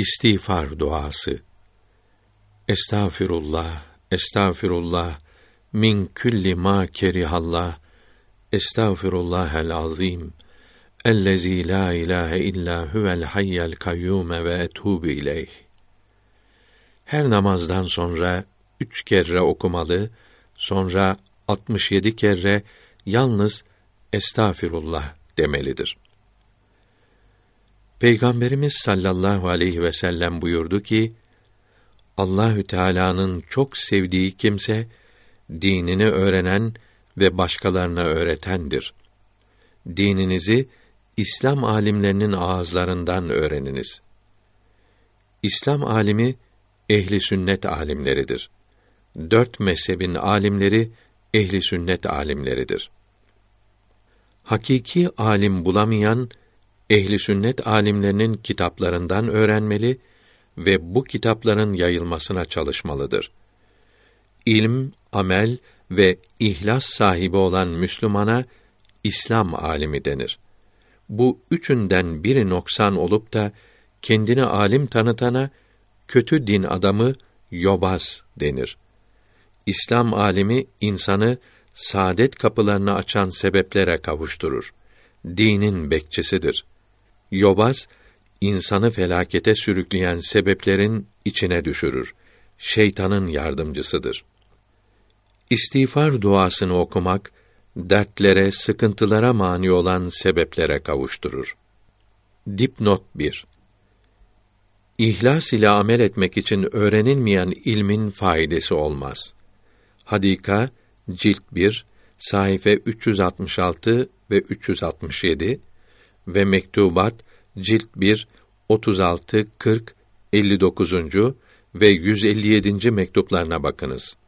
İstiğfar duası. Estağfirullah, estağfirullah min kulli ma kerihallah. Estağfirullahel azim. Ellezî la ilahe illâ huvel hayyel kayyûme ve etûbü ileyh. Her namazdan sonra 3 kere okumalı, sonra 67 kere yalnız estağfirullah demelidir. Peygamberimiz sallallahu aleyhi ve sellem buyurdu ki, Allahü Teala'nın çok sevdiği kimse, dinini öğrenen ve başkalarına öğretendir. Dininizi İslam alimlerinin ağızlarından öğreniniz. İslam alimi ehli sünnet alimleridir. 4 mezhebin alimleri ehli sünnet alimleridir. Hakiki alim bulamayan ehli sünnet alimlerinin kitaplarından öğrenmeli ve bu kitapların yayılmasına çalışmalıdır. İlm, amel ve ihlas sahibi olan Müslümana İslam alimi denir. Bu üçünden biri noksan olup da kendini alim tanıtana kötü din adamı, yobaz denir. İslam alimi insanı saadet kapılarını açan sebeplere kavuşturur. Dinin bekçisidir. Yobaz, insanı felakete sürükleyen sebeplerin içine düşürür. Şeytanın yardımcısıdır. İstiğfar duasını okumak, dertlere, sıkıntılara mani olan sebeplere kavuşturur. Dipnot 1. İhlas ile amel etmek için öğrenilmeyen ilmin faydası olmaz. Hadika, cilt 1, sayfa 366 ve 367 ve Mektubat, cilt 1, 36, 40, 59. ve 157. mektuplarına bakınız.